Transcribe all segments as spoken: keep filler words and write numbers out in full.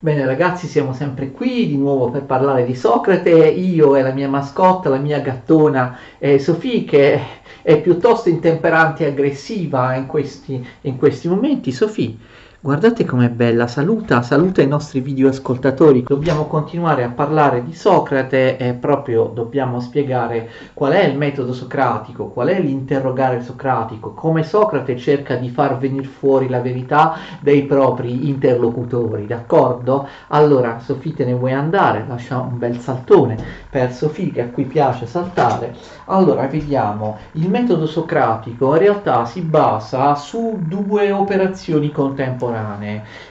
Bene ragazzi, siamo sempre qui di nuovo per parlare di Socrate, io e la mia mascotte, la mia gattona eh, Sophie, che è piuttosto intemperante e aggressiva in questi, in questi momenti. Sophie, guardate com'è bella, saluta, saluta i nostri videoascoltatori. Dobbiamo continuare a parlare di Socrate e proprio dobbiamo spiegare qual è il metodo socratico, qual è l'interrogare socratico, come Socrate cerca di far venire fuori la verità dei propri interlocutori, d'accordo? Allora, Sophie, te ne vuoi andare? Lascia un bel saltone per Sophie, che a cui piace saltare. Allora, vediamo, il metodo socratico in realtà si basa su due operazioni contemporanee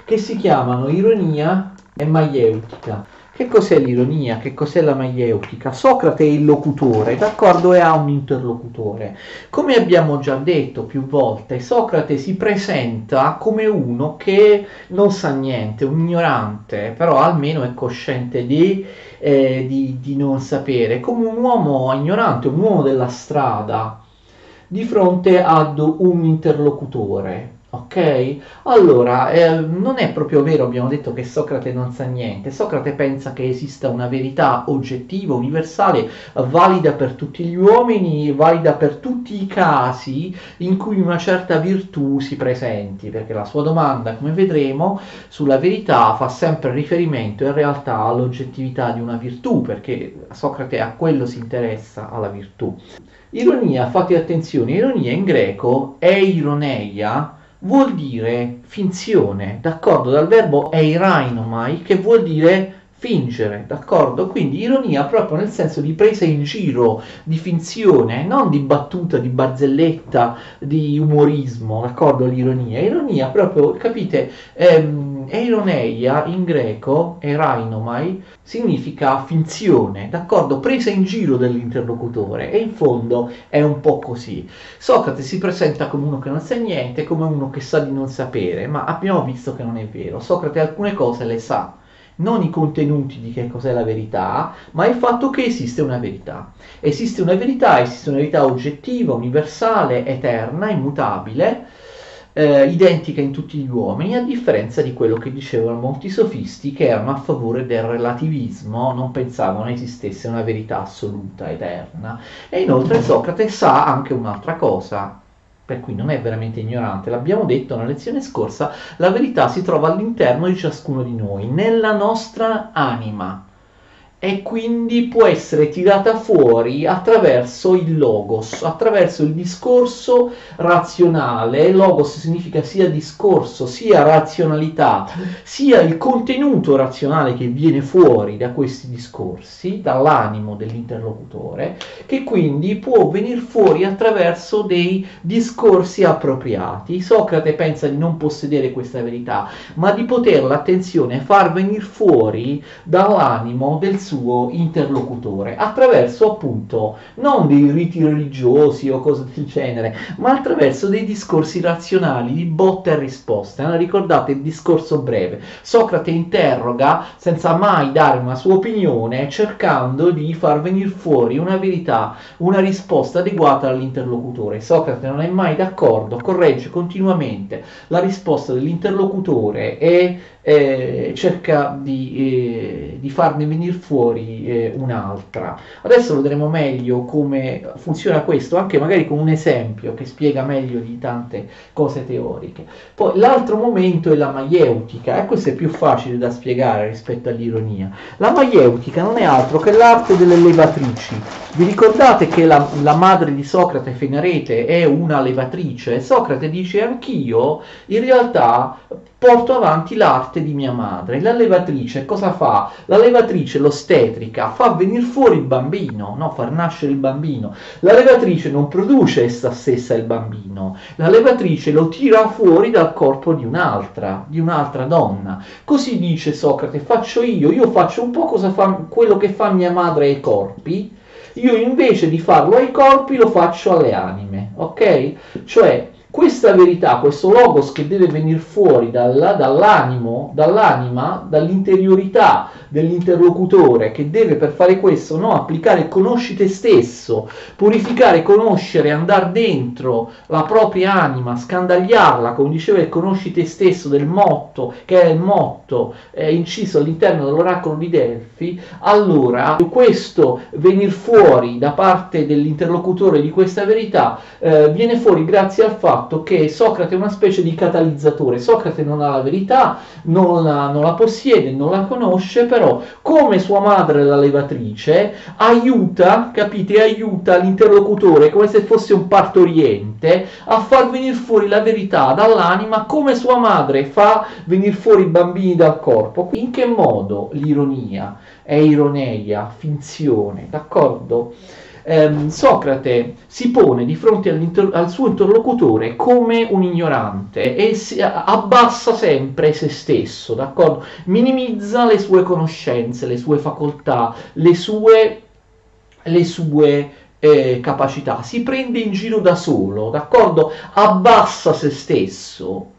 che si chiamano ironia e maieutica. Che cos'è l'ironia? Che cos'è la maieutica? Socrate è il locutore, d'accordo, e ha un interlocutore. Come abbiamo già detto più volte, Socrate si presenta come uno che non sa niente, un ignorante, però almeno è cosciente di, eh, di, di non sapere, come un uomo ignorante, un uomo della strada, di fronte ad un interlocutore. Ok? Allora, eh, non è proprio vero, abbiamo detto che Socrate non sa niente. Socrate pensa che esista una verità oggettiva, universale, valida per tutti gli uomini, valida per tutti i casi in cui una certa virtù si presenti, perché la sua domanda, come vedremo, sulla verità fa sempre riferimento in realtà all'oggettività di una virtù, perché Socrate a quello si interessa, alla virtù. Ironia, fate attenzione, ironia in greco è ironeia, vuol dire finzione, d'accordo? Dal verbo eirainomai, che vuol dire fingere, d'accordo? Quindi ironia proprio nel senso di presa in giro, di finzione, non di battuta, di barzelletta, di umorismo, d'accordo? L'ironia, ironia proprio, capite? Ehm, eironeia in greco, eirainomai, significa finzione, d'accordo? Presa in giro dell'interlocutore, e in fondo è un po' così. Socrate si presenta come uno che non sa niente, come uno che sa di non sapere, ma abbiamo visto che non è vero. Socrate alcune cose le sa, non i contenuti di che cos'è la verità, ma il fatto che esiste una verità. Esiste una verità, esiste una verità oggettiva, universale, eterna, immutabile, eh, identica in tutti gli uomini, a differenza di quello che dicevano molti sofisti che erano a favore del relativismo, non pensavano esistesse una verità assoluta, eterna. E inoltre Socrate sa anche un'altra cosa, per cui non è veramente ignorante. L'abbiamo detto nella lezione scorsa, la verità si trova all'interno di ciascuno di noi, nella nostra anima, e quindi può essere tirata fuori attraverso il logos, attraverso il discorso razionale. Logos significa sia discorso, sia razionalità, sia il contenuto razionale che viene fuori da questi discorsi, dall'animo dell'interlocutore, che quindi può venire fuori attraverso dei discorsi appropriati. Socrate pensa di non possedere questa verità, ma di poterla, attenzione, far venire fuori dall'animo del suo interlocutore, attraverso appunto non dei riti religiosi o cose del genere, ma attraverso dei discorsi razionali di botta e risposta. Ricordate il discorso breve: Socrate interroga senza mai dare una sua opinione, cercando di far venire fuori una verità, una risposta adeguata all'interlocutore. Socrate non è mai d'accordo, corregge continuamente la risposta dell'interlocutore e eh, cerca di, eh, di farne venire fuori fuori eh, un'altra. Adesso vedremo meglio come funziona questo, anche magari con un esempio che spiega meglio di tante cose teoriche. Poi l'altro momento è la maieutica, e eh, questo è più facile da spiegare rispetto all'ironia. La maieutica non è altro che l'arte delle levatrici. Vi ricordate che la, la madre di Socrate, Fenarete, è una levatrice? Socrate dice: anch'io in realtà porto avanti l'arte di mia madre. La levatrice cosa fa? La levatrice, l'ostetrica, fa venire fuori il bambino, no? Far nascere il bambino. La levatrice non produce essa stessa il bambino, la levatrice lo tira fuori dal corpo di un'altra, di un'altra donna. Così dice Socrate: faccio io, io faccio un po' cosa fa, quello che fa mia madre ai corpi, io invece di farlo ai corpi lo faccio alle anime, ok? Cioè, questa verità, questo logos che deve venire fuori dalla, dall'animo, dall'anima, dall'interiorità dell'interlocutore, che deve per fare questo, no, applicare conosci te stesso, purificare, conoscere, andare dentro la propria anima, scandagliarla, come diceva il conosci te stesso del motto, che è il motto eh, inciso all'interno dell'oracolo di Delfi. Allora questo venir fuori da parte dell'interlocutore di questa verità eh, viene fuori grazie al fatto che Socrate è una specie di catalizzatore. Socrate non ha la verità, non la, non la possiede, non la conosce, però come sua madre la levatrice aiuta, capite, aiuta l'interlocutore come se fosse un partoriente a far venire fuori la verità dall'anima, come sua madre fa venire fuori i bambini dal corpo. In che modo l'ironia è ironia, finzione, d'accordo? Socrate si pone di fronte al suo interlocutore come un ignorante e si abbassa sempre se stesso, d'accordo? Minimizza le sue conoscenze, le sue facoltà, le sue, le sue eh, capacità, si prende in giro da solo, d'accordo? Abbassa se stesso.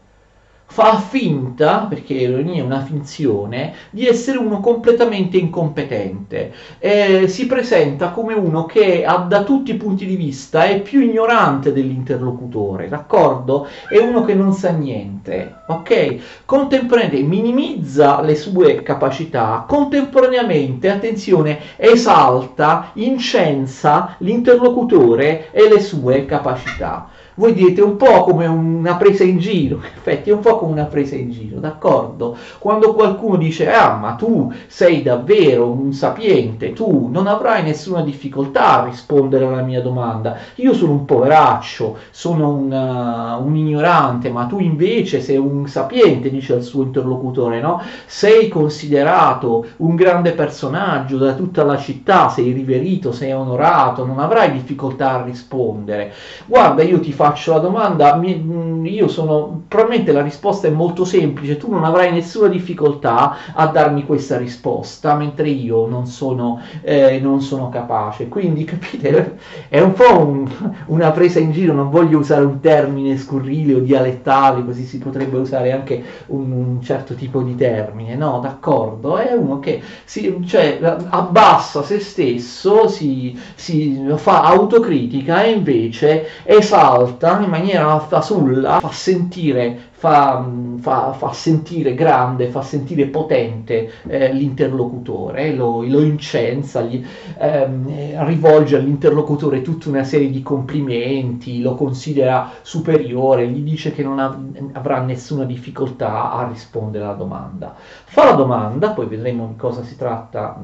Fa finta, perché l'ironia è una finzione, di essere uno completamente incompetente. Eh, si presenta come uno che ha, da tutti i punti di vista è più ignorante dell'interlocutore, d'accordo? È uno che non sa niente, ok? Contemporaneamente minimizza le sue capacità, contemporaneamente, attenzione, esalta, incensa l'interlocutore e le sue capacità. Voi direte un po' come una presa in giro, in effetti è un po' come una presa in giro, d'accordo? Quando qualcuno dice, ah ma tu sei davvero un sapiente, tu non avrai nessuna difficoltà a rispondere alla mia domanda, io sono un poveraccio, sono un, uh, un ignorante, ma tu invece sei un sapiente, dice al suo interlocutore, no? Sei considerato un grande personaggio da tutta la città, sei riverito, sei onorato, non avrai difficoltà a rispondere. Guarda, io ti faccio faccio la domanda, io sono, probabilmente la risposta è molto semplice, tu non avrai nessuna difficoltà a darmi questa risposta, mentre io non sono, eh, non sono capace. Quindi, capite, è un po' un, una presa in giro, non voglio usare un termine scurrile o dialettale, così si potrebbe usare anche un, un certo tipo di termine, no? D'accordo? È uno che si, cioè, abbassa se stesso, si, si fa autocritica e invece esalta in maniera fasulla, fa sentire, fa, fa, fa sentire grande, fa sentire potente eh, l'interlocutore, lo, lo incensa, gli, ehm, rivolge all'interlocutore tutta una serie di complimenti, lo considera superiore, gli dice che non av- avrà nessuna difficoltà a rispondere alla domanda. Fa la domanda, poi vedremo di cosa si tratta,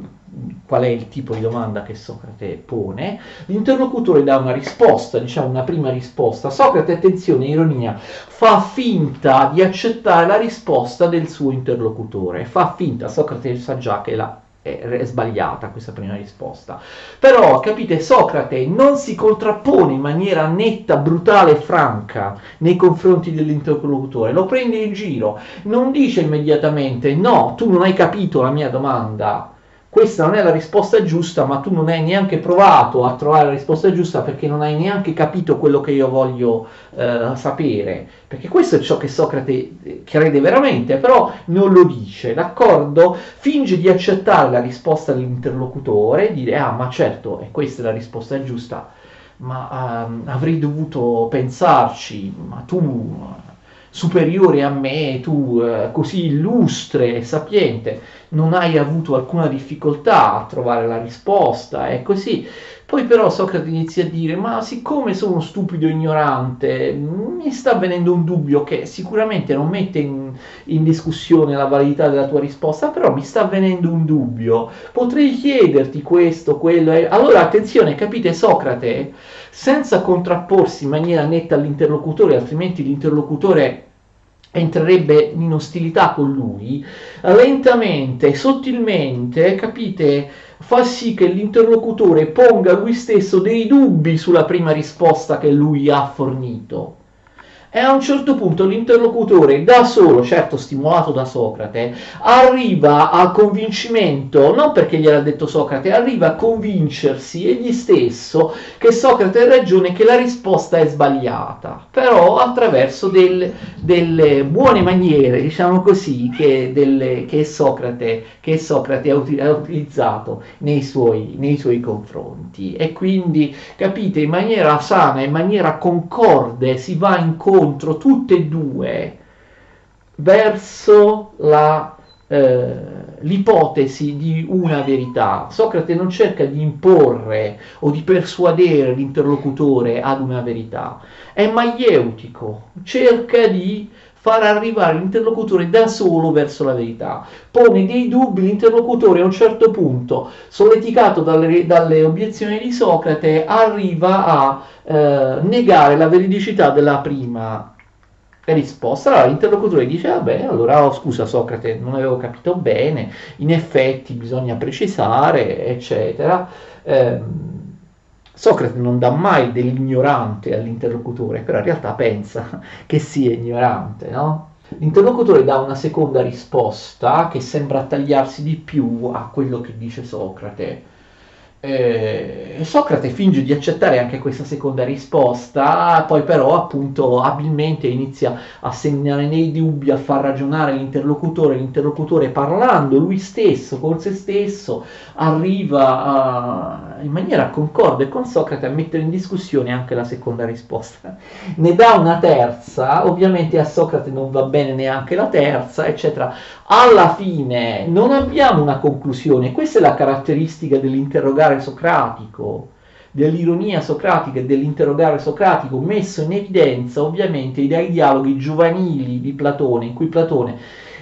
qual è il tipo di domanda che Socrate pone, l'interlocutore dà una risposta, diciamo una prima risposta. Socrate, attenzione, ironia, fa finta di accettare la risposta del suo interlocutore, fa finta, Socrate sa già che la è sbagliata questa prima risposta, però capite, Socrate non si contrappone in maniera netta, brutale e franca nei confronti dell'interlocutore, lo prende in giro, non dice immediatamente no, tu non hai capito la mia domanda, questa non è la risposta giusta, ma tu non hai neanche provato a trovare la risposta giusta perché non hai neanche capito quello che io voglio eh, sapere. Perché questo è ciò che Socrate crede veramente, però non lo dice, d'accordo? Finge di accettare la risposta dell'interlocutore, dire ah ma certo, e questa è la risposta giusta, ma um, avrei dovuto pensarci, ma tu superiore a me, tu eh, così illustre e sapiente, non hai avuto alcuna difficoltà a trovare la risposta, è così. Poi però Socrate inizia a dire, ma siccome sono stupido e ignorante, mi sta avvenendo un dubbio che sicuramente non mette in, in discussione la validità della tua risposta, però mi sta avvenendo un dubbio, potrei chiederti questo, quello, e... allora attenzione, capite, Socrate, senza contrapporsi in maniera netta all'interlocutore, altrimenti l'interlocutore entrerebbe in ostilità con lui, lentamente, sottilmente, capite, fa sì che l'interlocutore ponga lui stesso dei dubbi sulla prima risposta che lui ha fornito. E a un certo punto l'interlocutore da solo, certo stimolato da Socrate, arriva al convincimento, non perché gliel'ha detto Socrate, arriva a convincersi egli stesso che Socrate ha ragione, che la risposta è sbagliata, però attraverso del, delle buone maniere, diciamo così, che, delle, che, Socrate, che Socrate ha utilizzato nei suoi, nei suoi confronti. E quindi, capite, in maniera sana, in maniera concorde, si va incontro tutte e due verso la, eh, l'ipotesi di una verità. Socrate non cerca di imporre o di persuadere l'interlocutore ad una verità, è maieutico, cerca di far arrivare l'interlocutore da solo verso la verità, pone dei dubbi, l'interlocutore a un certo punto, solleticato dalle, dalle obiezioni di Socrate, arriva a eh, negare la veridicità della prima risposta. Allora l'interlocutore dice, vabbè, allora oh, scusa Socrate, non avevo capito bene, in effetti bisogna precisare, eccetera. Eh, Socrate non dà mai dell'ignorante all'interlocutore, però in realtà pensa che sia ignorante, no? L'interlocutore dà una seconda risposta che sembra attagliarsi di più a quello che dice Socrate. Eh, Socrate finge di accettare anche questa seconda risposta, poi però appunto abilmente inizia a segnare nei dubbi, a far ragionare l'interlocutore, l'interlocutore parlando lui stesso con se stesso arriva a, in maniera concorde con Socrate, a mettere in discussione anche la seconda risposta. Ne dà una terza, ovviamente a Socrate non va bene neanche la terza, eccetera. Alla fine non abbiamo una conclusione, questa è la caratteristica dell'interrogare socratico, dell'ironia socratica e dell'interrogare socratico, messo in evidenza ovviamente dai dialoghi giovanili di Platone, in cui Platone,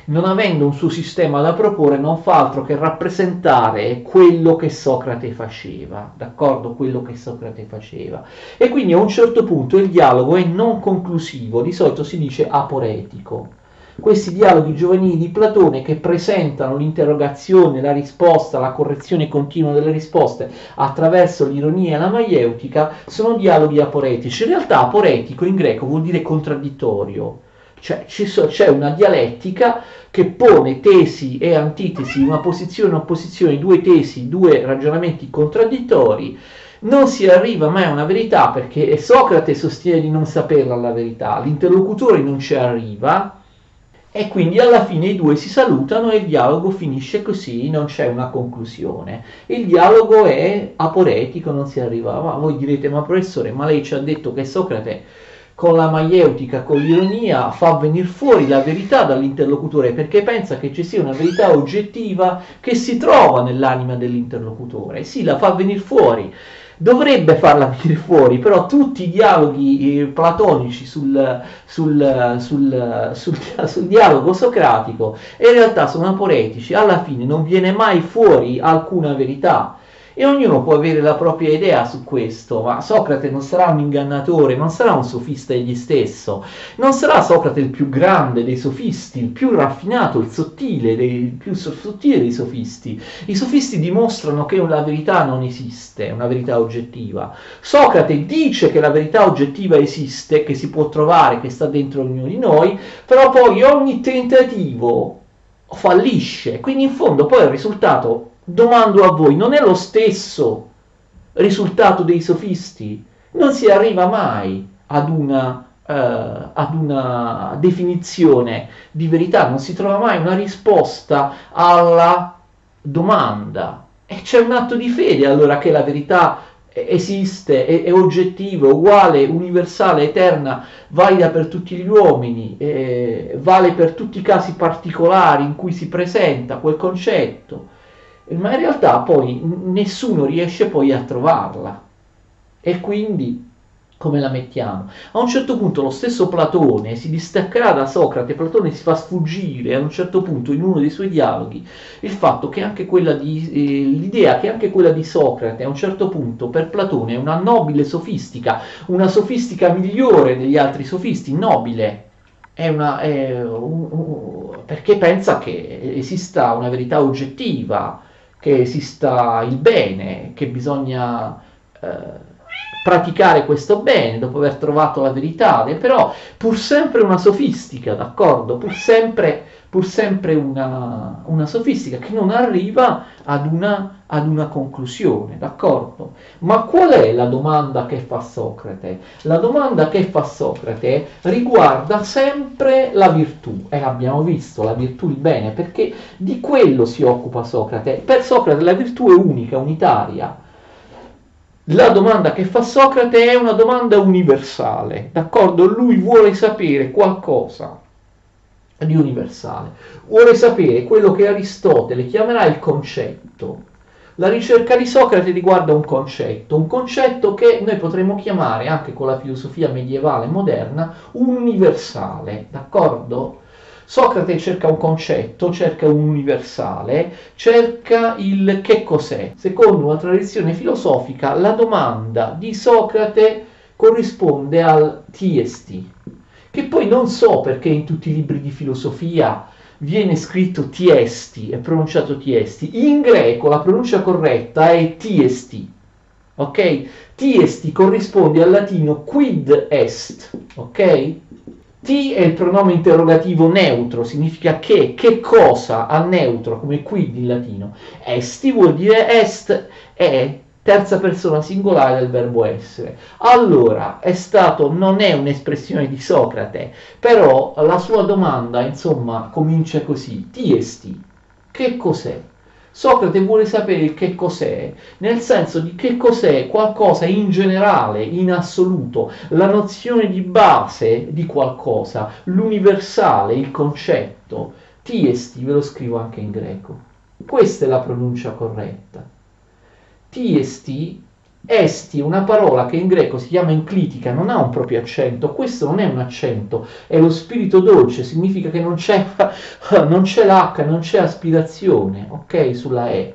non avendo un suo sistema da proporre, non fa altro che rappresentare quello che Socrate faceva, d'accordo? Quello che Socrate faceva. E quindi a un certo punto il dialogo è non conclusivo, di solito si dice aporetico. Questi dialoghi giovanili di Platone che presentano l'interrogazione, la risposta, la correzione continua delle risposte attraverso l'ironia e la maieutica sono dialoghi aporetici. In realtà aporetico in greco vuol dire contraddittorio. Cioè c'è una dialettica che pone tesi e antitesi, una posizione e un'opposizione, due tesi, due ragionamenti contraddittori, non si arriva mai a una verità perché Socrate sostiene di non saperla la verità, l'interlocutore non ci arriva e quindi alla fine i due si salutano e il dialogo finisce così, non c'è una conclusione. Il dialogo è aporetico, non si arriva. Ma voi direte, ma professore, ma lei ci ha detto che Socrate con la maieutica, con l'ironia, fa venire fuori la verità dall'interlocutore perché pensa che ci sia una verità oggettiva che si trova nell'anima dell'interlocutore. Sì, la fa venire fuori, dovrebbe farla venire fuori, però tutti i dialoghi eh, platonici sul, sul, sul, sul, sul, sul dialogo socratico in realtà sono aporetici, alla fine non viene mai fuori alcuna verità. E ognuno può avere la propria idea su questo, ma Socrate non sarà un ingannatore, non sarà un sofista egli stesso, non sarà Socrate il più grande dei sofisti, il più raffinato, il sottile, dei, il più sottile dei sofisti. I sofisti dimostrano che la verità non esiste, una verità oggettiva. Socrate dice che la verità oggettiva esiste, che si può trovare, che sta dentro ognuno di noi, però poi ogni tentativo fallisce, quindi in fondo poi il risultato, domando a voi, non è lo stesso risultato dei sofisti? Non si arriva mai ad una, eh, ad una definizione di verità, non si trova mai una risposta alla domanda. E c'è un atto di fede allora che la verità esiste, è, è oggettiva, uguale, universale, eterna, valida per tutti gli uomini, eh, vale per tutti i casi particolari in cui si presenta quel concetto. Ma in realtà poi nessuno riesce poi a trovarla. E quindi come la mettiamo? A un certo punto lo stesso Platone si distaccherà da Socrate, Platone si fa sfuggire a un certo punto in uno dei suoi dialoghi il fatto che anche quella di eh, l'idea che anche quella di Socrate a un certo punto per Platone è una nobile sofistica, una sofistica migliore degli altri sofisti, nobile, è una è un, un, perché pensa che esista una verità oggettiva, che esista il bene, che bisogna eh, praticare questo bene dopo aver trovato la verità, però pur sempre una sofistica, d'accordo? Pur sempre, pur sempre una, una sofistica che non arriva ad una, ad una conclusione, d'accordo? Ma qual è la domanda che fa Socrate? La domanda che fa Socrate riguarda sempre la virtù, e eh, abbiamo visto la virtù di bene, perché di quello si occupa Socrate. Per Socrate la virtù è unica, unitaria. La domanda che fa Socrate è una domanda universale, d'accordo? Lui vuole sapere qualcosa di universale, vuole sapere quello che Aristotele chiamerà il concetto. La ricerca di Socrate riguarda un concetto, un concetto che noi potremmo chiamare, anche con la filosofia medievale e moderna, un universale, d'accordo? Socrate cerca un concetto, cerca un universale, cerca il che cos'è. Secondo una tradizione filosofica, la domanda di Socrate corrisponde al tiesti, che poi non so perché in tutti i libri di filosofia viene scritto tiesti, è pronunciato tiesti. In greco la pronuncia corretta è tiesti, ok? Tiesti corrisponde al latino quid est, ok? Ti è il pronome interrogativo neutro, significa che, che cosa, al neutro, come quid in latino. Esti vuol dire est, è terza persona singolare del verbo essere. Allora, è stato, non è un'espressione di Socrate, però la sua domanda, insomma, comincia così. Ti esti, che cos'è? Socrate vuole sapere il che cos'è, nel senso di che cos'è qualcosa in generale, in assoluto, la nozione di base di qualcosa, l'universale, il concetto. Tiesti, ve lo scrivo anche in greco. Questa è la pronuncia corretta. Tiesti, esti, è una parola che in greco si chiama enclitica, non ha un proprio accento. Questo non è un accento, è lo spirito dolce, significa che non c'è, non c'è l'H, non c'è aspirazione, ok, sulla E.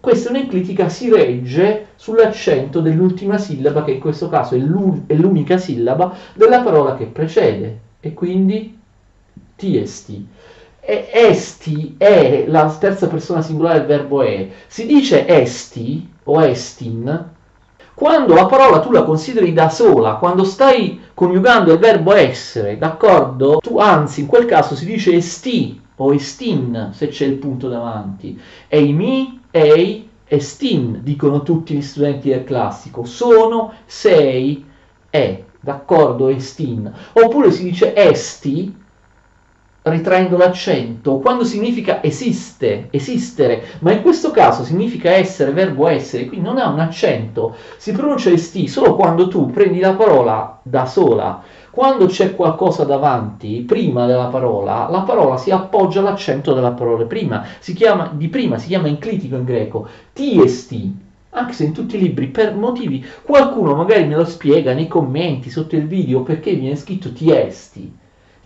Questa è un'enclitica, si regge sull'accento dell'ultima sillaba, che in questo caso è, è l'unica sillaba della parola che precede, e quindi tiesti. E esti è la terza persona singolare del verbo è. Si dice esti o estin quando la parola tu la consideri da sola, quando stai coniugando il verbo essere, d'accordo? Tu, anzi, in quel caso si dice esti o estin se c'è il punto davanti. Eimi, ei, estin, dicono tutti gli studenti del classico. Sono, sei, è, d'accordo? Estin. Oppure si dice esti ritraendo l'accento, quando significa esiste, esistere, ma in questo caso significa essere, verbo essere, quindi non ha un accento, si pronuncia esti solo quando tu prendi la parola da sola. Quando c'è qualcosa davanti, prima della parola, la parola si appoggia all'accento della parola prima, si chiama, di prima, si chiama enclitico in greco, tiesti. Anche se in tutti i libri, per motivi, qualcuno magari me lo spiega nei commenti sotto il video perché viene scritto tiesti,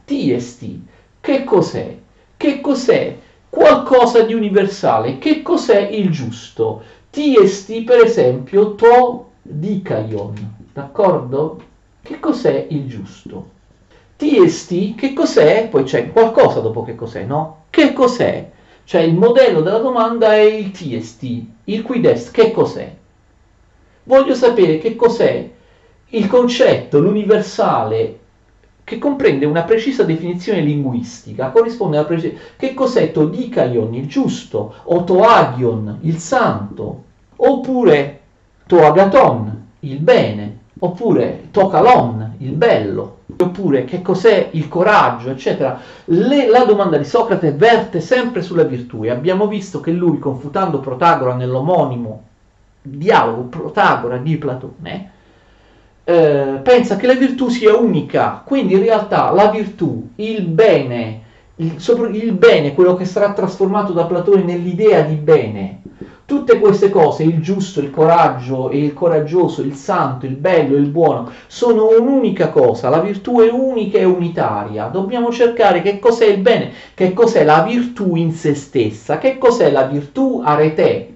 tiesti. Che cos'è? Che cos'è? Qualcosa di universale. Che cos'è il giusto? Tiesti, per esempio, to dikaion. D'accordo? Che cos'è il giusto? Tiesti, che cos'è? Poi c'è qualcosa dopo che cos'è, no? Che cos'è? Cioè il modello della domanda è il tiesti, il quid est, che cos'è? Voglio sapere che cos'è il concetto, l'universale, che comprende una precisa definizione linguistica, corrisponde alla precisa... Che cos'è to dikaion, il giusto, o to agion, il santo, oppure to agaton, il bene, oppure to kalon, il bello, oppure che cos'è il coraggio, eccetera. Le, la domanda di Socrate verte sempre sulla virtù, e abbiamo visto che lui, confutando Protagora nell'omonimo dialogo Protagora di Platone, Uh, pensa che la virtù sia unica, quindi in realtà la virtù, il bene, il, sopra, il bene, quello che sarà trasformato da Platone nell'idea di bene, tutte queste cose, il giusto, il coraggio, il coraggioso, il santo, il bello, il buono, sono un'unica cosa, la virtù è unica e unitaria. Dobbiamo cercare che cos'è il bene, che cos'è la virtù in se stessa, che cos'è la virtù arete,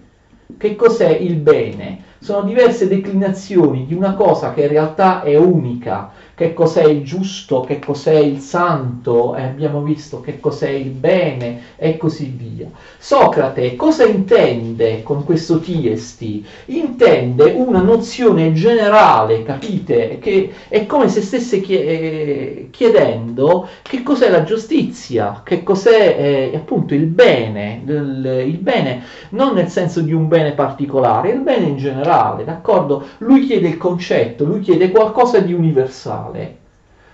che cos'è il bene. Sono diverse declinazioni di una cosa che in realtà è unica, che cos'è il giusto, che cos'è il santo, eh, abbiamo visto che cos'è il bene e così via. Socrate cosa intende con questo tiesti? Intende una nozione generale, capite? Che è come se stesse chiedendo che cos'è la giustizia, che cos'è eh, appunto il bene, il, il bene non nel senso di un bene particolare, il bene in generale, d'accordo? Lui chiede il concetto, lui chiede qualcosa di universale.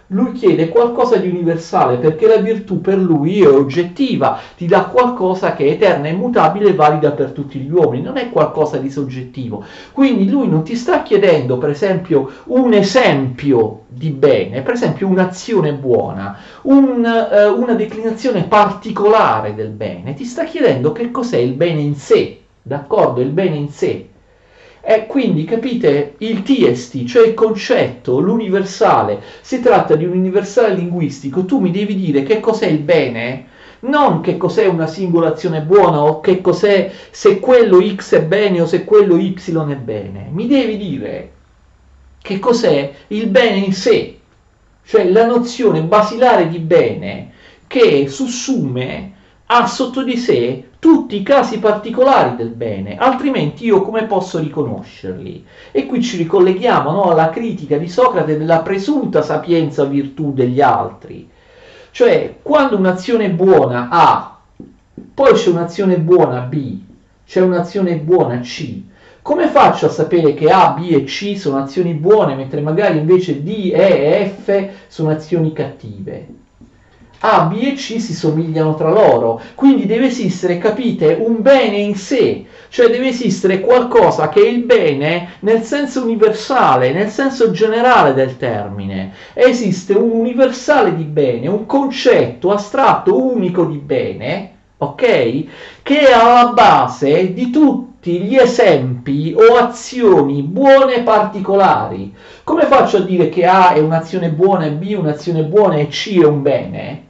Lui chiede qualcosa di universale perché la virtù per lui è oggettiva, ti dà qualcosa che è eterna, immutabile e valida per tutti gli uomini, non è qualcosa di soggettivo. Quindi lui non ti sta chiedendo, per esempio, un esempio di bene, per esempio un'azione buona, un, eh, una declinazione particolare del bene, ti sta chiedendo che cos'è il bene in sé, d'accordo? Il bene in sé. E quindi, capite, il tiesti, cioè il concetto, l'universale, si tratta di un universale linguistico, tu mi devi dire che cos'è il bene, non che cos'è una singola azione buona o che cos'è se quello X è bene o se quello Y è bene, mi devi dire che cos'è il bene in sé, cioè la nozione basilare di bene che sussume ha sotto di sé tutti i casi particolari del bene, altrimenti io come posso riconoscerli? E qui ci ricolleghiamo, no, alla critica di Socrate della presunta sapienza virtù degli altri. Cioè, quando un'azione buona A, poi c'è un'azione buona B, c'è un'azione buona C, come faccio a sapere che A, B e C sono azioni buone, mentre magari invece D, E e F sono azioni cattive? A, B e C si somigliano tra loro, quindi deve esistere, capite, un bene in sé, cioè deve esistere qualcosa che è il bene nel senso universale, nel senso generale del termine. Esiste un universale di bene, un concetto astratto unico di bene, ok? Che è alla base di tutti gli esempi o azioni buone particolari. Come faccio a dire che A è un'azione buona e B è un'azione buona e C è un bene?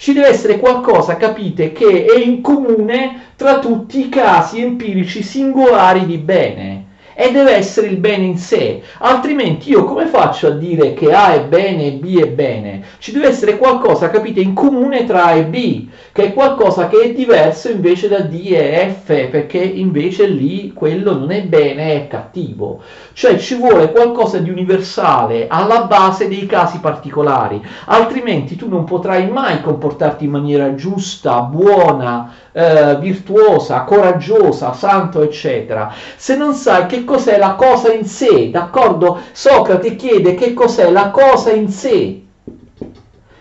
Ci deve essere qualcosa, capite, che è in comune tra tutti i casi empirici singolari di bene e deve essere il bene in sé, altrimenti io come faccio a dire che A è bene e B è bene? Ci deve essere qualcosa, capite, in comune tra A e B, che è qualcosa che è diverso invece da D e F, perché invece lì quello non è bene, è cattivo. Cioè ci vuole qualcosa di universale alla base dei casi particolari, altrimenti tu non potrai mai comportarti in maniera giusta, buona, eh, virtuosa, coraggiosa, santo, eccetera, se non sai che cos'è la cosa in sé, d'accordo? Socrate chiede che cos'è la cosa in sé,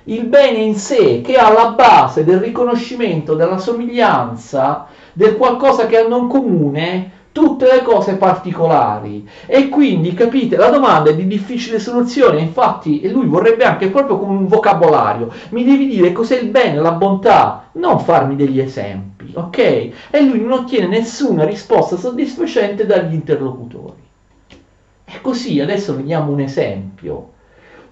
il bene in sé, che è alla base del riconoscimento, della somiglianza, del qualcosa che hanno in comune tutte le cose particolari. E quindi, capite, la domanda è di difficile soluzione, infatti lui vorrebbe anche proprio con un vocabolario, mi devi dire cos'è il bene, la bontà, non farmi degli esempi. Ok? E lui non ottiene nessuna risposta soddisfacente dagli interlocutori. E così, adesso vediamo un esempio.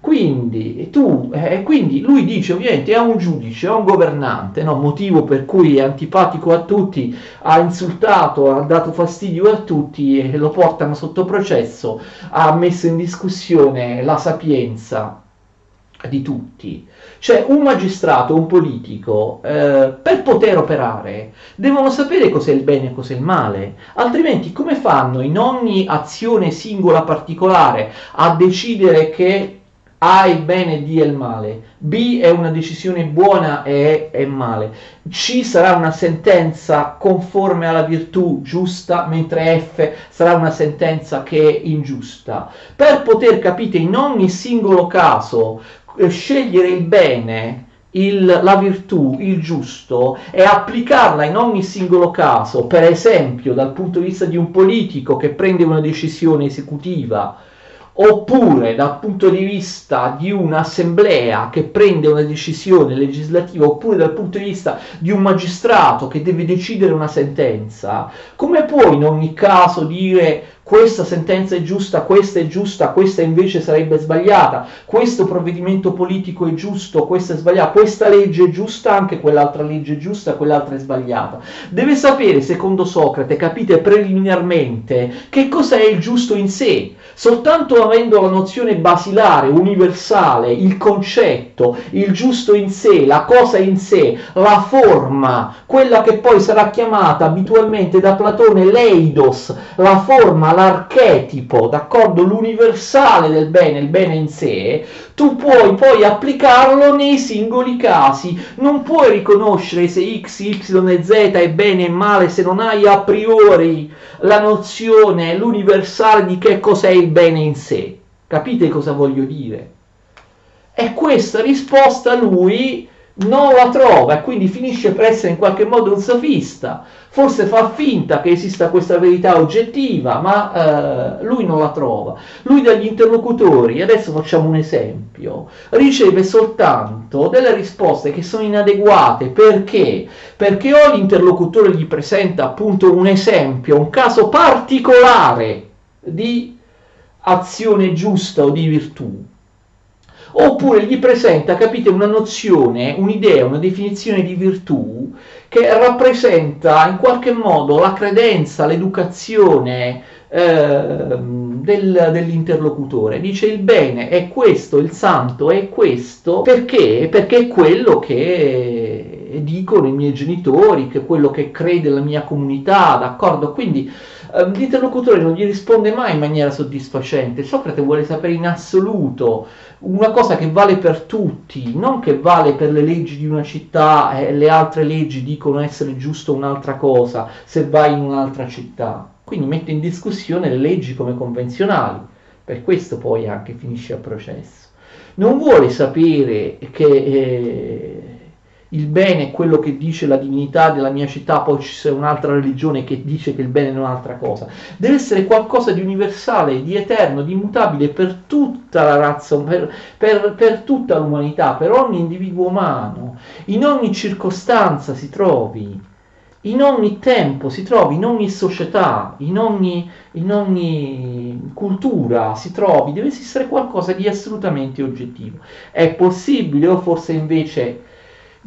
Quindi, tu, eh, quindi lui dice ovviamente a un giudice, a un governante, no? Motivo per cui è antipatico a tutti, ha insultato, ha dato fastidio a tutti e lo portano sotto processo, ha messo in discussione la sapienza di tutti. Cioè un magistrato, un politico, eh, per poter operare devono sapere cos'è il bene e cos'è il male, altrimenti come fanno in ogni azione singola particolare a decidere che A è il bene, D è il male, B è una decisione buona e E è male, C sarà una sentenza conforme alla virtù giusta, mentre F sarà una sentenza che è ingiusta. Per poter, capite, in ogni singolo caso scegliere il bene, il, la virtù, il giusto, e applicarla in ogni singolo caso, per esempio dal punto di vista di un politico che prende una decisione esecutiva, oppure dal punto di vista di un'assemblea che prende una decisione legislativa, oppure dal punto di vista di un magistrato che deve decidere una sentenza, come puoi in ogni caso dire questa sentenza è giusta, questa è giusta, questa invece sarebbe sbagliata, questo provvedimento politico è giusto, questa è sbagliata, questa legge è giusta, anche quell'altra legge è giusta, quell'altra è sbagliata. Deve sapere, secondo Socrate, capite preliminarmente, che cos'è il giusto in sé. Soltanto avendo la nozione basilare, universale, il concetto, il giusto in sé, la cosa in sé, la forma, quella che poi sarà chiamata abitualmente da Platone l'eidos, la forma, l'archetipo, d'accordo, l'universale del bene, il bene in sé, tu puoi poi applicarlo nei singoli casi. Non puoi riconoscere se X, Y e Z è bene e male se non hai a priori la nozione, l'universale di che cos'è il bene in sé. Capite cosa voglio dire? E questa risposta lui non la trova, e quindi finisce per essere in qualche modo un sofista. Forse fa finta che esista questa verità oggettiva, ma eh, lui non la trova. Lui dagli interlocutori, adesso facciamo un esempio, riceve soltanto delle risposte che sono inadeguate. Perché? Perché o l'interlocutore gli presenta appunto un esempio, un caso particolare di azione giusta o di virtù, oppure gli presenta, capite, una nozione, un'idea, una definizione di virtù che rappresenta in qualche modo la credenza, l'educazione eh, del, dell'interlocutore. Dice: il bene è questo, il santo è questo, perché? Perché è quello che dicono i miei genitori, che è quello che crede la mia comunità, d'accordo? Quindi l'interlocutore non gli risponde mai in maniera soddisfacente. Socrate vuole sapere in assoluto una cosa che vale per tutti, non che vale per le leggi di una città e le altre leggi dicono essere giusto un'altra cosa se vai in un'altra città. Quindi mette in discussione le leggi come convenzionali, per questo poi anche finisce a processo. Non vuole sapere che eh, il bene è quello che dice la divinità della mia città, poi c'è un'altra religione che dice che il bene è un'altra cosa. Deve essere qualcosa di universale, di eterno, di immutabile per tutta la razza, per, per, per tutta l'umanità, per ogni individuo umano, in ogni circostanza si trovi, in ogni tempo si trovi, in ogni società, in ogni, in ogni cultura si trovi. Deve esistere qualcosa di assolutamente oggettivo. È possibile, o forse invece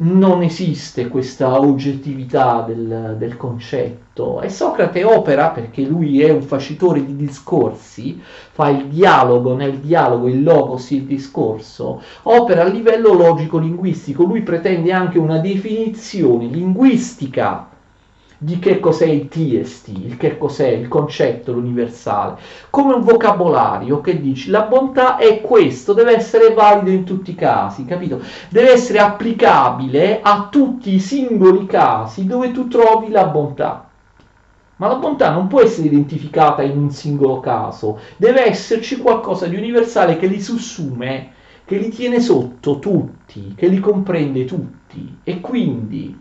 non esiste questa oggettività del, del concetto, e Socrate opera, perché lui è un facitore di discorsi, fa il dialogo, nel dialogo il logos, il discorso, opera a livello logico-linguistico. Lui pretende anche una definizione linguistica di che cos'è il tiesti, il che cos'è il concetto, l'universale, come un vocabolario che dici la bontà è questo, deve essere valido in tutti i casi, capito? Deve essere applicabile a tutti i singoli casi dove tu trovi la bontà. Ma la bontà non può essere identificata in un singolo caso, deve esserci qualcosa di universale che li sussume, che li tiene sotto tutti, che li comprende tutti. E quindi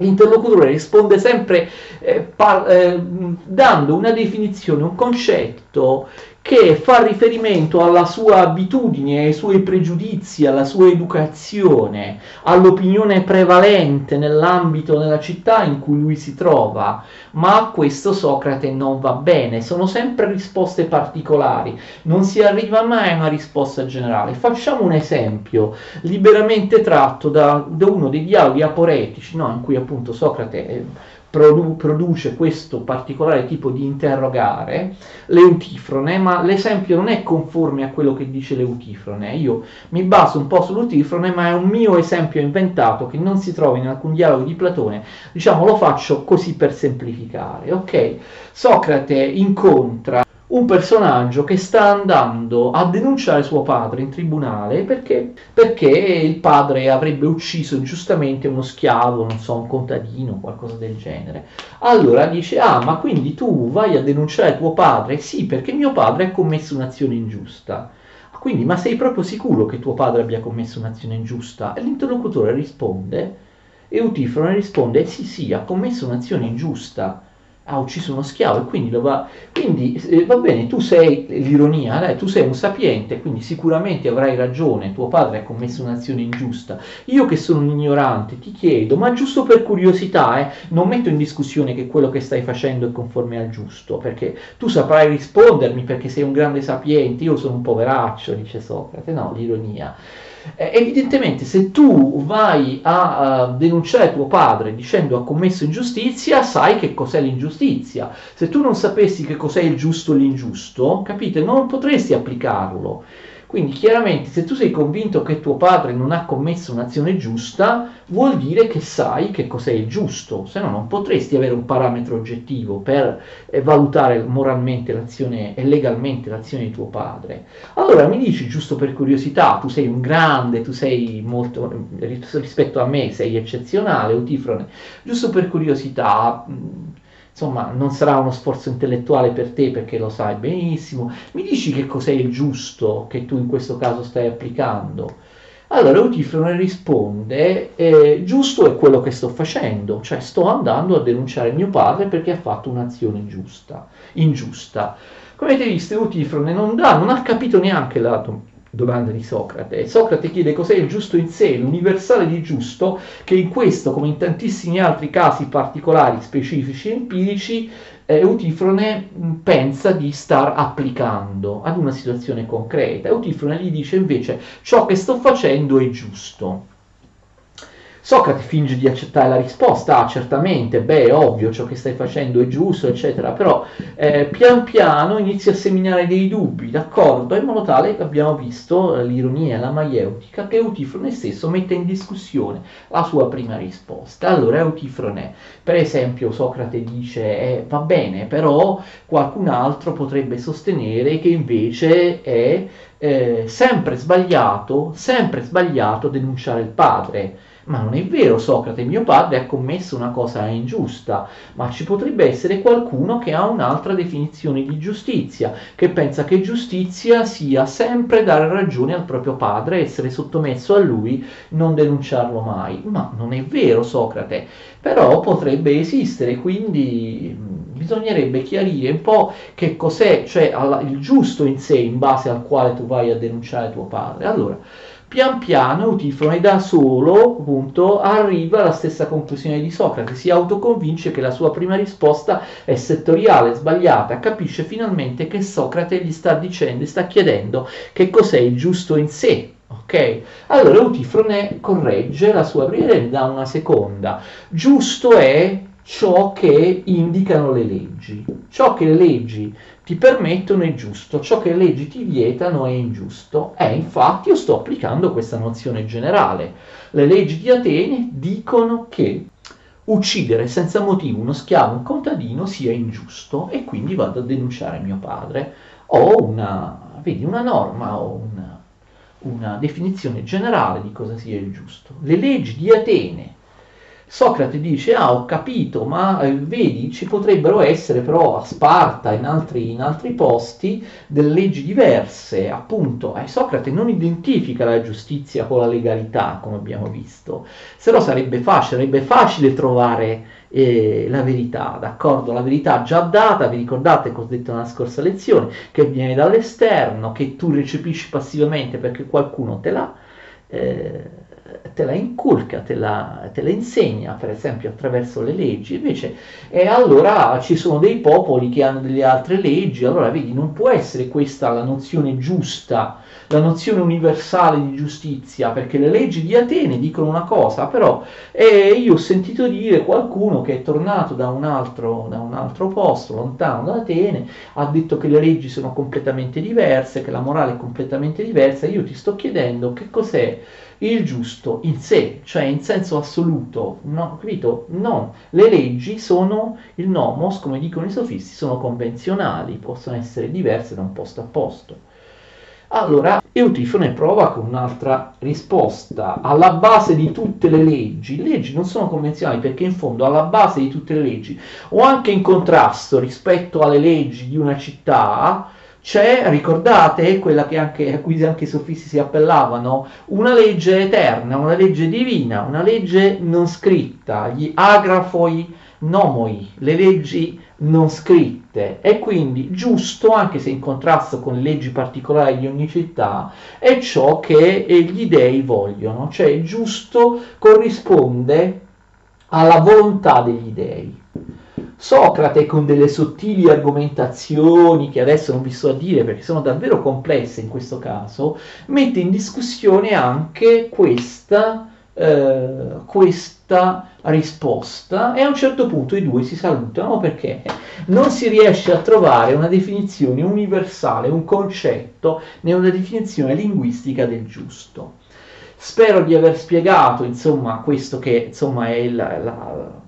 l'interlocutore risponde sempre eh, par, eh, dando una definizione, un concetto che fa riferimento alla sua abitudine, ai suoi pregiudizi, alla sua educazione, all'opinione prevalente nell'ambito, nella città in cui lui si trova. Ma a questo Socrate non va bene, sono sempre risposte particolari, non si arriva mai a una risposta generale. Facciamo un esempio liberamente tratto da, da uno dei dialoghi aporetici, no? In cui appunto Socrate eh, produ- produce questo particolare tipo di interrogare, l'Eutifrone, ma l'esempio non è conforme a quello che dice l'Eutifrone. Io mi baso un po' sull'Eutifrone, ma è un mio esempio inventato che non si trova in alcun dialogo di Platone, diciamo lo faccio così per semplificare, ok? Socrate incontra un personaggio che sta andando a denunciare suo padre in tribunale perché, perché il padre avrebbe ucciso ingiustamente uno schiavo, non so, un contadino, qualcosa del genere. Allora dice: ah, ma quindi tu vai a denunciare tuo padre? Sì, perché mio padre ha commesso un'azione ingiusta. Quindi, ma sei proprio sicuro che tuo padre abbia commesso un'azione ingiusta? E l'interlocutore risponde, Eutifrone risponde: sì, sì, ha commesso un'azione ingiusta. ha ucciso uno schiavo e quindi lo va, quindi eh, va bene, tu sei l'ironia, dai, tu sei un sapiente, quindi sicuramente avrai ragione, tuo padre ha commesso un'azione ingiusta, io che sono un ignorante ti chiedo, ma giusto per curiosità, eh, non metto in discussione che quello che stai facendo è conforme al giusto, perché tu saprai rispondermi perché sei un grande sapiente, io sono un poveraccio, dice Socrate, no, l'ironia. Eh, evidentemente se tu vai a, a denunciare tuo padre dicendo ha commesso ingiustizia, sai che cos'è l'ingiustizia. Se tu non sapessi che cos'è il giusto e l'ingiusto, capite, non potresti applicarlo. Quindi chiaramente se tu sei convinto che tuo padre non ha commesso un'azione giusta, vuol dire che sai che cos'è il giusto, se no non potresti avere un parametro oggettivo per eh, valutare moralmente l'azione e legalmente l'azione di tuo padre. Allora mi dici, giusto per curiosità, tu sei un grande, tu sei molto, rispetto a me sei eccezionale, Eutifrone, giusto per curiosità... Mh, Insomma, non sarà uno sforzo intellettuale per te perché lo sai benissimo. Mi dici che cos'è il giusto che tu in questo caso stai applicando? Allora Eutifrone risponde, eh, giusto è quello che sto facendo, cioè sto andando a denunciare mio padre perché ha fatto un'azione giusta, ingiusta. Come avete visto, Eutifrone non, dà, non ha capito neanche la domanda di Socrate. Socrate chiede cos'è il giusto in sé, l'universale di giusto, che in questo, come in tantissimi altri casi particolari, specifici, empirici, Eutifrone pensa di star applicando ad una situazione concreta. Eutifrone gli dice invece ciò che sto facendo è giusto. Socrate finge di accettare la risposta, ah certamente, beh è ovvio, ciò che stai facendo è giusto, eccetera, però eh, pian piano inizia a seminare dei dubbi, d'accordo? In modo tale, abbiamo visto l'ironia e la maieutica, che Eutifrone stesso mette in discussione la sua prima risposta. Allora Eutifrone, per esempio, Socrate dice, eh, va bene, però qualcun altro potrebbe sostenere che invece è eh, sempre sbagliato, sempre sbagliato denunciare il padre. Ma non è vero, Socrate, mio padre ha commesso una cosa ingiusta, ma ci potrebbe essere qualcuno che ha un'altra definizione di giustizia, che pensa che giustizia sia sempre dare ragione al proprio padre, essere sottomesso a lui, non denunciarlo mai. Ma non è vero, Socrate, però potrebbe esistere, quindi... bisognerebbe chiarire un po' che cos'è, cioè alla, il giusto in sé in base al quale tu vai a denunciare tuo padre. Allora, pian piano Eutifrone da solo, appunto, arriva alla stessa conclusione di Socrate, si autoconvince che la sua prima risposta è settoriale, sbagliata, capisce finalmente che Socrate gli sta dicendo, sta chiedendo che cos'è il giusto in sé. Ok, allora Eutifrone corregge la sua prima e dà una seconda. Giusto è ciò che indicano le leggi, ciò che le leggi ti permettono è giusto, ciò che le leggi ti vietano è ingiusto. E eh, infatti io sto applicando questa nozione generale. Le leggi di Atene dicono che uccidere senza motivo uno schiavo, un contadino, sia ingiusto e quindi vado a denunciare mio padre. Ho una, vedi, una norma o una, una definizione generale di cosa sia il giusto. Le leggi di Atene. Socrate dice, ah ho capito, ma eh, vedi, ci potrebbero essere però a Sparta, in altri, in altri posti, delle leggi diverse, appunto. Eh, Socrate non identifica la giustizia con la legalità, come abbiamo visto, se no sarebbe facile, sarebbe facile trovare eh, la verità, d'accordo? La verità già data, vi ricordate cosa ho detto nella scorsa lezione, che viene dall'esterno, che tu recepisci passivamente perché qualcuno te la... Eh, te la inculca, te la, te la insegna, per esempio attraverso le leggi, invece, e allora ci sono dei popoli che hanno delle altre leggi, allora vedi, non può essere questa la nozione giusta, la nozione universale di giustizia, perché le leggi di Atene dicono una cosa, però eh, io ho sentito dire qualcuno che è tornato da un altro, da un altro posto, lontano da Atene, ha detto che le leggi sono completamente diverse, che la morale è completamente diversa, io ti sto chiedendo che cos'è il giusto in sé, cioè in senso assoluto, no, capito? No, le leggi sono il nomos, come dicono i sofisti, sono convenzionali, possono essere diverse da un posto a posto. Allora Eutifrone prova con un'altra risposta. Alla base di tutte le leggi, le leggi non sono convenzionali perché in fondo alla base di tutte le leggi, o anche in contrasto rispetto alle leggi di una città, c'è, ricordate, quella che anche, a cui anche i sofisti si appellavano, una legge eterna, una legge divina, una legge non scritta, gli agrafoi nomoi, le leggi non scritte, e quindi giusto, anche se in contrasto con le leggi particolari di ogni città, è ciò che gli dei vogliono, cioè giusto corrisponde alla volontà degli dei. Socrate, con delle sottili argomentazioni che adesso non vi sto a dire perché sono davvero complesse in questo caso, mette in discussione anche questa, eh, questa risposta, e a un certo punto i due si salutano perché non si riesce a trovare una definizione universale, un concetto, né una definizione linguistica del giusto. Spero di aver spiegato, insomma, questo che insomma è la, la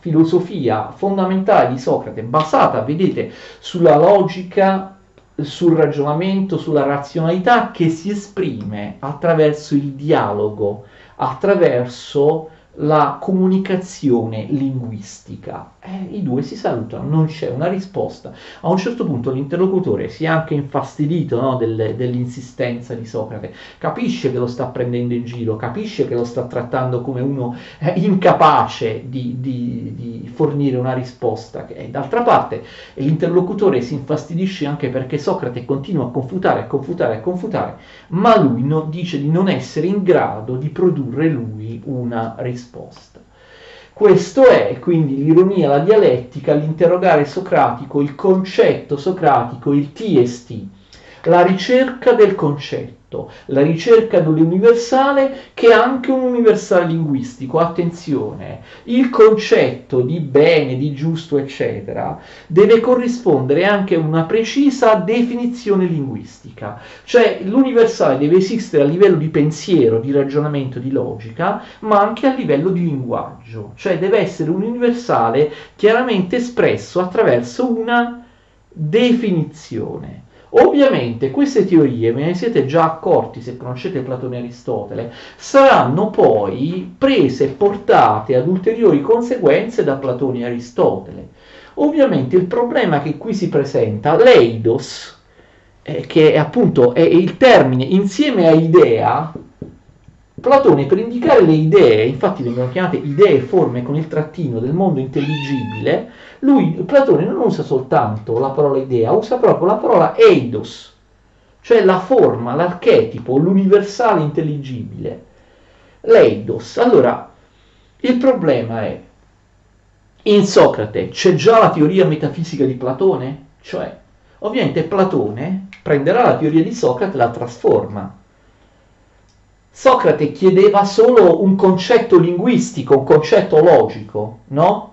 filosofia fondamentale di Socrate, basata, vedete, sulla logica, sul ragionamento, sulla razionalità, che si esprime attraverso il dialogo, attraverso la comunicazione linguistica. Eh, i due si salutano, non c'è una risposta. A un certo punto l'interlocutore si è anche infastidito, no, del, dell'insistenza di Socrate, capisce che lo sta prendendo in giro, capisce che lo sta trattando come uno eh, incapace di, di, di fornire una risposta. Che, d'altra parte, l'interlocutore si infastidisce anche perché Socrate continua a confutare, a confutare, a confutare, ma lui no, dice di non essere in grado di produrre lui una risposta. Risposta. Questo è quindi l'ironia, la dialettica, l'interrogare socratico, il concetto socratico, il tiesti, la ricerca del concetto, la ricerca dell'universale, che è anche un universale linguistico. Attenzione, il concetto di bene, di giusto, eccetera, deve corrispondere anche a una precisa definizione linguistica, cioè l'universale deve esistere a livello di pensiero, di ragionamento, di logica, ma anche a livello di linguaggio, cioè deve essere un universale chiaramente espresso attraverso una definizione. Ovviamente queste teorie, ve ne siete già accorti se conoscete Platone e Aristotele, saranno poi prese e portate ad ulteriori conseguenze da Platone e Aristotele. Ovviamente il problema che qui si presenta, l'eidos, eh, che è appunto è il termine insieme a idea, Platone per indicare le idee, infatti vengono chiamate idee e forme con il trattino del mondo intelligibile, lui, Platone, non usa soltanto la parola idea, usa proprio la parola eidos, cioè la forma, l'archetipo, l'universale intelligibile, l'eidos. Allora, il problema è, in Socrate c'è già la teoria metafisica di Platone? Cioè, ovviamente Platone prenderà la teoria di Socrate e la trasforma. Socrate chiedeva solo un concetto linguistico, un concetto logico, no?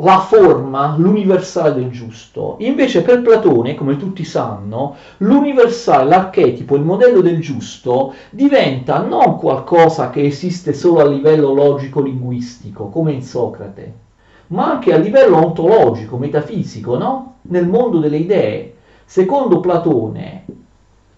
La forma, l'universale del giusto. Invece per Platone, come tutti sanno, l'universale, l'archetipo, il modello del giusto diventa non qualcosa che esiste solo a livello logico-linguistico, come in Socrate, ma anche a livello ontologico, metafisico, no? Nel mondo delle idee, secondo Platone,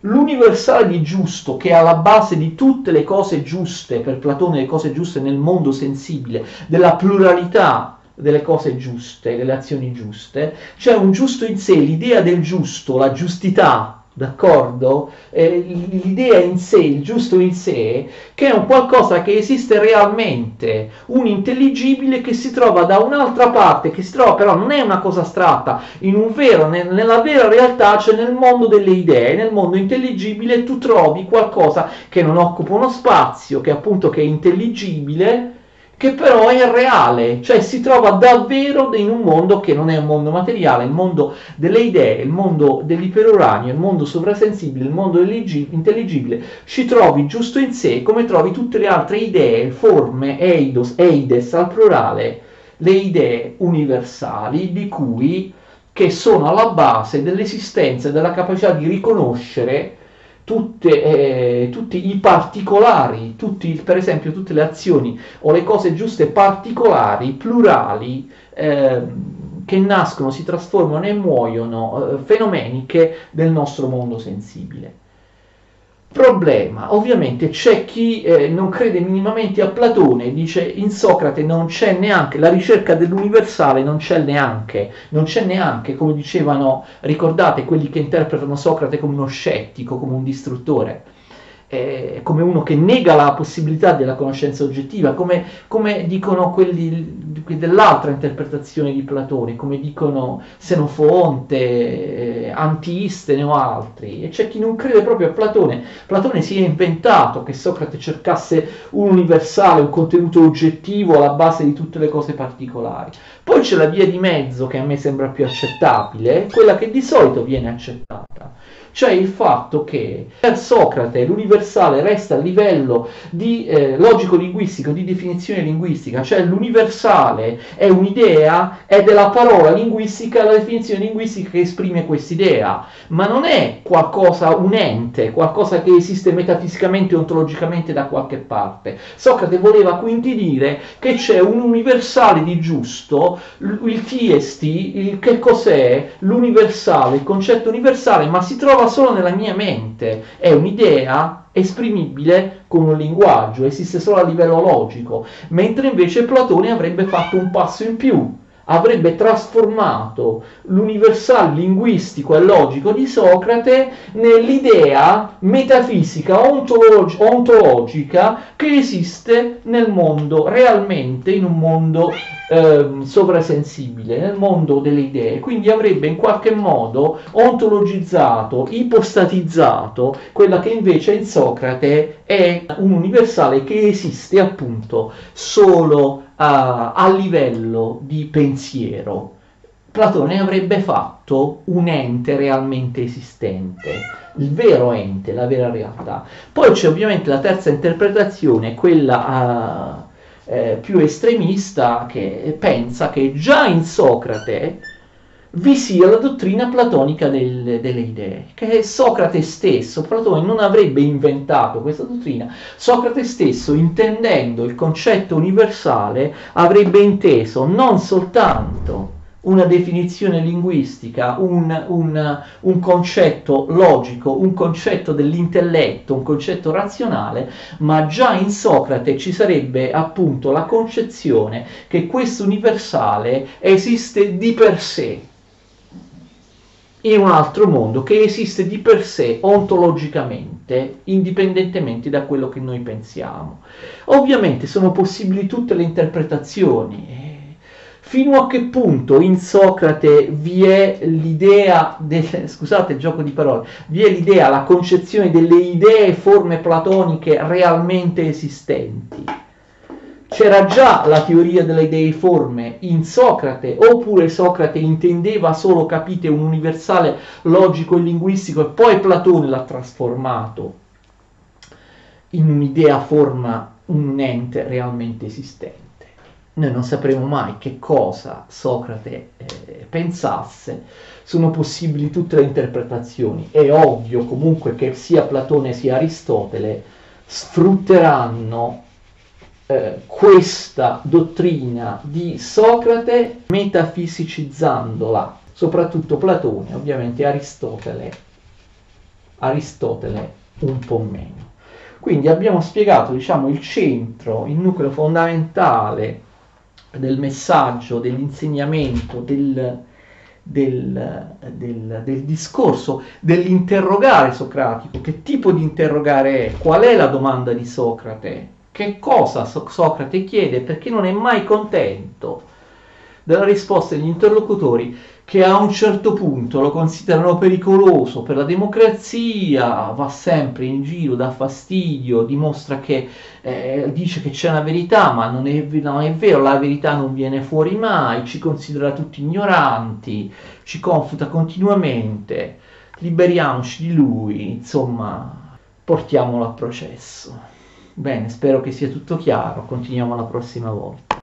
l'universale di giusto, che è alla base di tutte le cose giuste, per Platone le cose giuste nel mondo sensibile, della pluralità delle cose giuste, delle azioni giuste, c'è un giusto in sé, l'idea del giusto, la giustità, d'accordo? Eh, l'idea in sé, il giusto in sé, che è un qualcosa che esiste realmente, un intelligibile che si trova da un'altra parte, che si trova però non è una cosa astratta, in un vero, nel, nella vera realtà, cioè nel mondo delle idee, nel mondo intelligibile tu trovi qualcosa che non occupa uno spazio, che appunto che è intelligibile, che però è reale, cioè si trova davvero in un mondo che non è un mondo materiale, il mondo delle idee, il mondo dell'iperuranio, il mondo sovrasensibile, il mondo intelligibile, ci trovi giusto in sé, come trovi tutte le altre idee, forme, eidos, eides al plurale, le idee universali di cui, che sono alla base dell'esistenza e della capacità di riconoscere Tutte, eh, tutti i particolari, tutti, per esempio tutte le azioni o le cose giuste particolari, plurali, eh, che nascono, si trasformano e muoiono, eh, fenomeniche del nostro mondo sensibile. Problema, ovviamente c'è chi eh, non crede minimamente a Platone, dice in Socrate non c'è neanche, la ricerca dell'universale non c'è neanche, non c'è neanche, come dicevano, ricordate quelli che interpretano Socrate come uno scettico, come un distruttore, eh, come uno che nega la possibilità della conoscenza oggettiva, come, come dicono quelli dell'altra interpretazione di Platone, come dicono Senofonte, eh, Antistene o altri, e c'è chi non crede proprio a Platone. Platone si è inventato che Socrate cercasse un universale, un contenuto oggettivo alla base di tutte le cose particolari. Poi c'è la via di mezzo, che a me sembra più accettabile, quella che di solito viene accettata, cioè il fatto che per Socrate l'universale resta a livello di eh, logico-linguistico, di definizione linguistica, cioè l'universale è un'idea, è della parola linguistica la definizione linguistica che esprime quest'idea, ma non è qualcosa, un ente, qualcosa che esiste metafisicamente o ontologicamente da qualche parte. Socrate voleva quindi dire che c'è un universale di giusto, il tiesti, il che cos'è l'universale, il concetto universale, ma si trova solo nella mia mente, è un'idea esprimibile con un linguaggio, esiste solo a livello logico, mentre invece Platone avrebbe fatto un passo in più, avrebbe trasformato l'universale linguistico e logico di Socrate nell'idea metafisica ontolog- ontologica che esiste nel mondo, realmente in un mondo eh, sovrasensibile, nel mondo delle idee. Quindi avrebbe in qualche modo ontologizzato, ipostatizzato quella che invece in Socrate è un universale che esiste appunto solo A, a livello di pensiero. Platone avrebbe fatto un ente realmente esistente, il vero ente, la vera realtà. Poi c'è ovviamente la terza interpretazione, quella uh, eh, più estremista, che pensa che già in Socrate vi sia la dottrina platonica del, delle idee, che è Socrate stesso. Platone non avrebbe inventato questa dottrina, Socrate stesso, intendendo il concetto universale, avrebbe inteso non soltanto una definizione linguistica, un, un, un concetto logico, un concetto dell'intelletto, un concetto razionale, ma già in Socrate ci sarebbe appunto la concezione che questo universale esiste di per sé, in un altro mondo, che esiste di per sé ontologicamente, indipendentemente da quello che noi pensiamo. Ovviamente sono possibili tutte le interpretazioni. Fino a che punto in Socrate vi è l'idea, del, scusate il gioco di parole, vi è l'idea, la concezione delle idee, forme platoniche realmente esistenti? C'era già la teoria delle idee forme in Socrate, oppure Socrate intendeva solo, capite, un universale logico e linguistico e poi Platone l'ha trasformato in un'idea forma, un ente realmente esistente? Noi non sapremo mai che cosa Socrate eh, pensasse, sono possibili tutte le interpretazioni. È ovvio comunque che sia Platone sia Aristotele sfrutteranno Eh, questa dottrina di Socrate metafisicizzandola, soprattutto Platone, ovviamente Aristotele, Aristotele un po' meno. Quindi abbiamo spiegato, diciamo, il centro, il nucleo fondamentale del messaggio, dell'insegnamento, del, del, del, del discorso, dell'interrogare socratico. Che tipo di interrogare è? Qual è la domanda di Socrate? Che cosa Socrate chiede, perché non è mai contento della risposta degli interlocutori, che a un certo punto lo considerano pericoloso per la democrazia, va sempre in giro, dà fastidio, dimostra che eh, dice che c'è una verità, ma non è, non è vero, la verità non viene fuori mai, ci considera tutti ignoranti, ci confuta continuamente, liberiamoci di lui, insomma, portiamolo a processo. Bene, spero che sia tutto chiaro, continuiamo la prossima volta.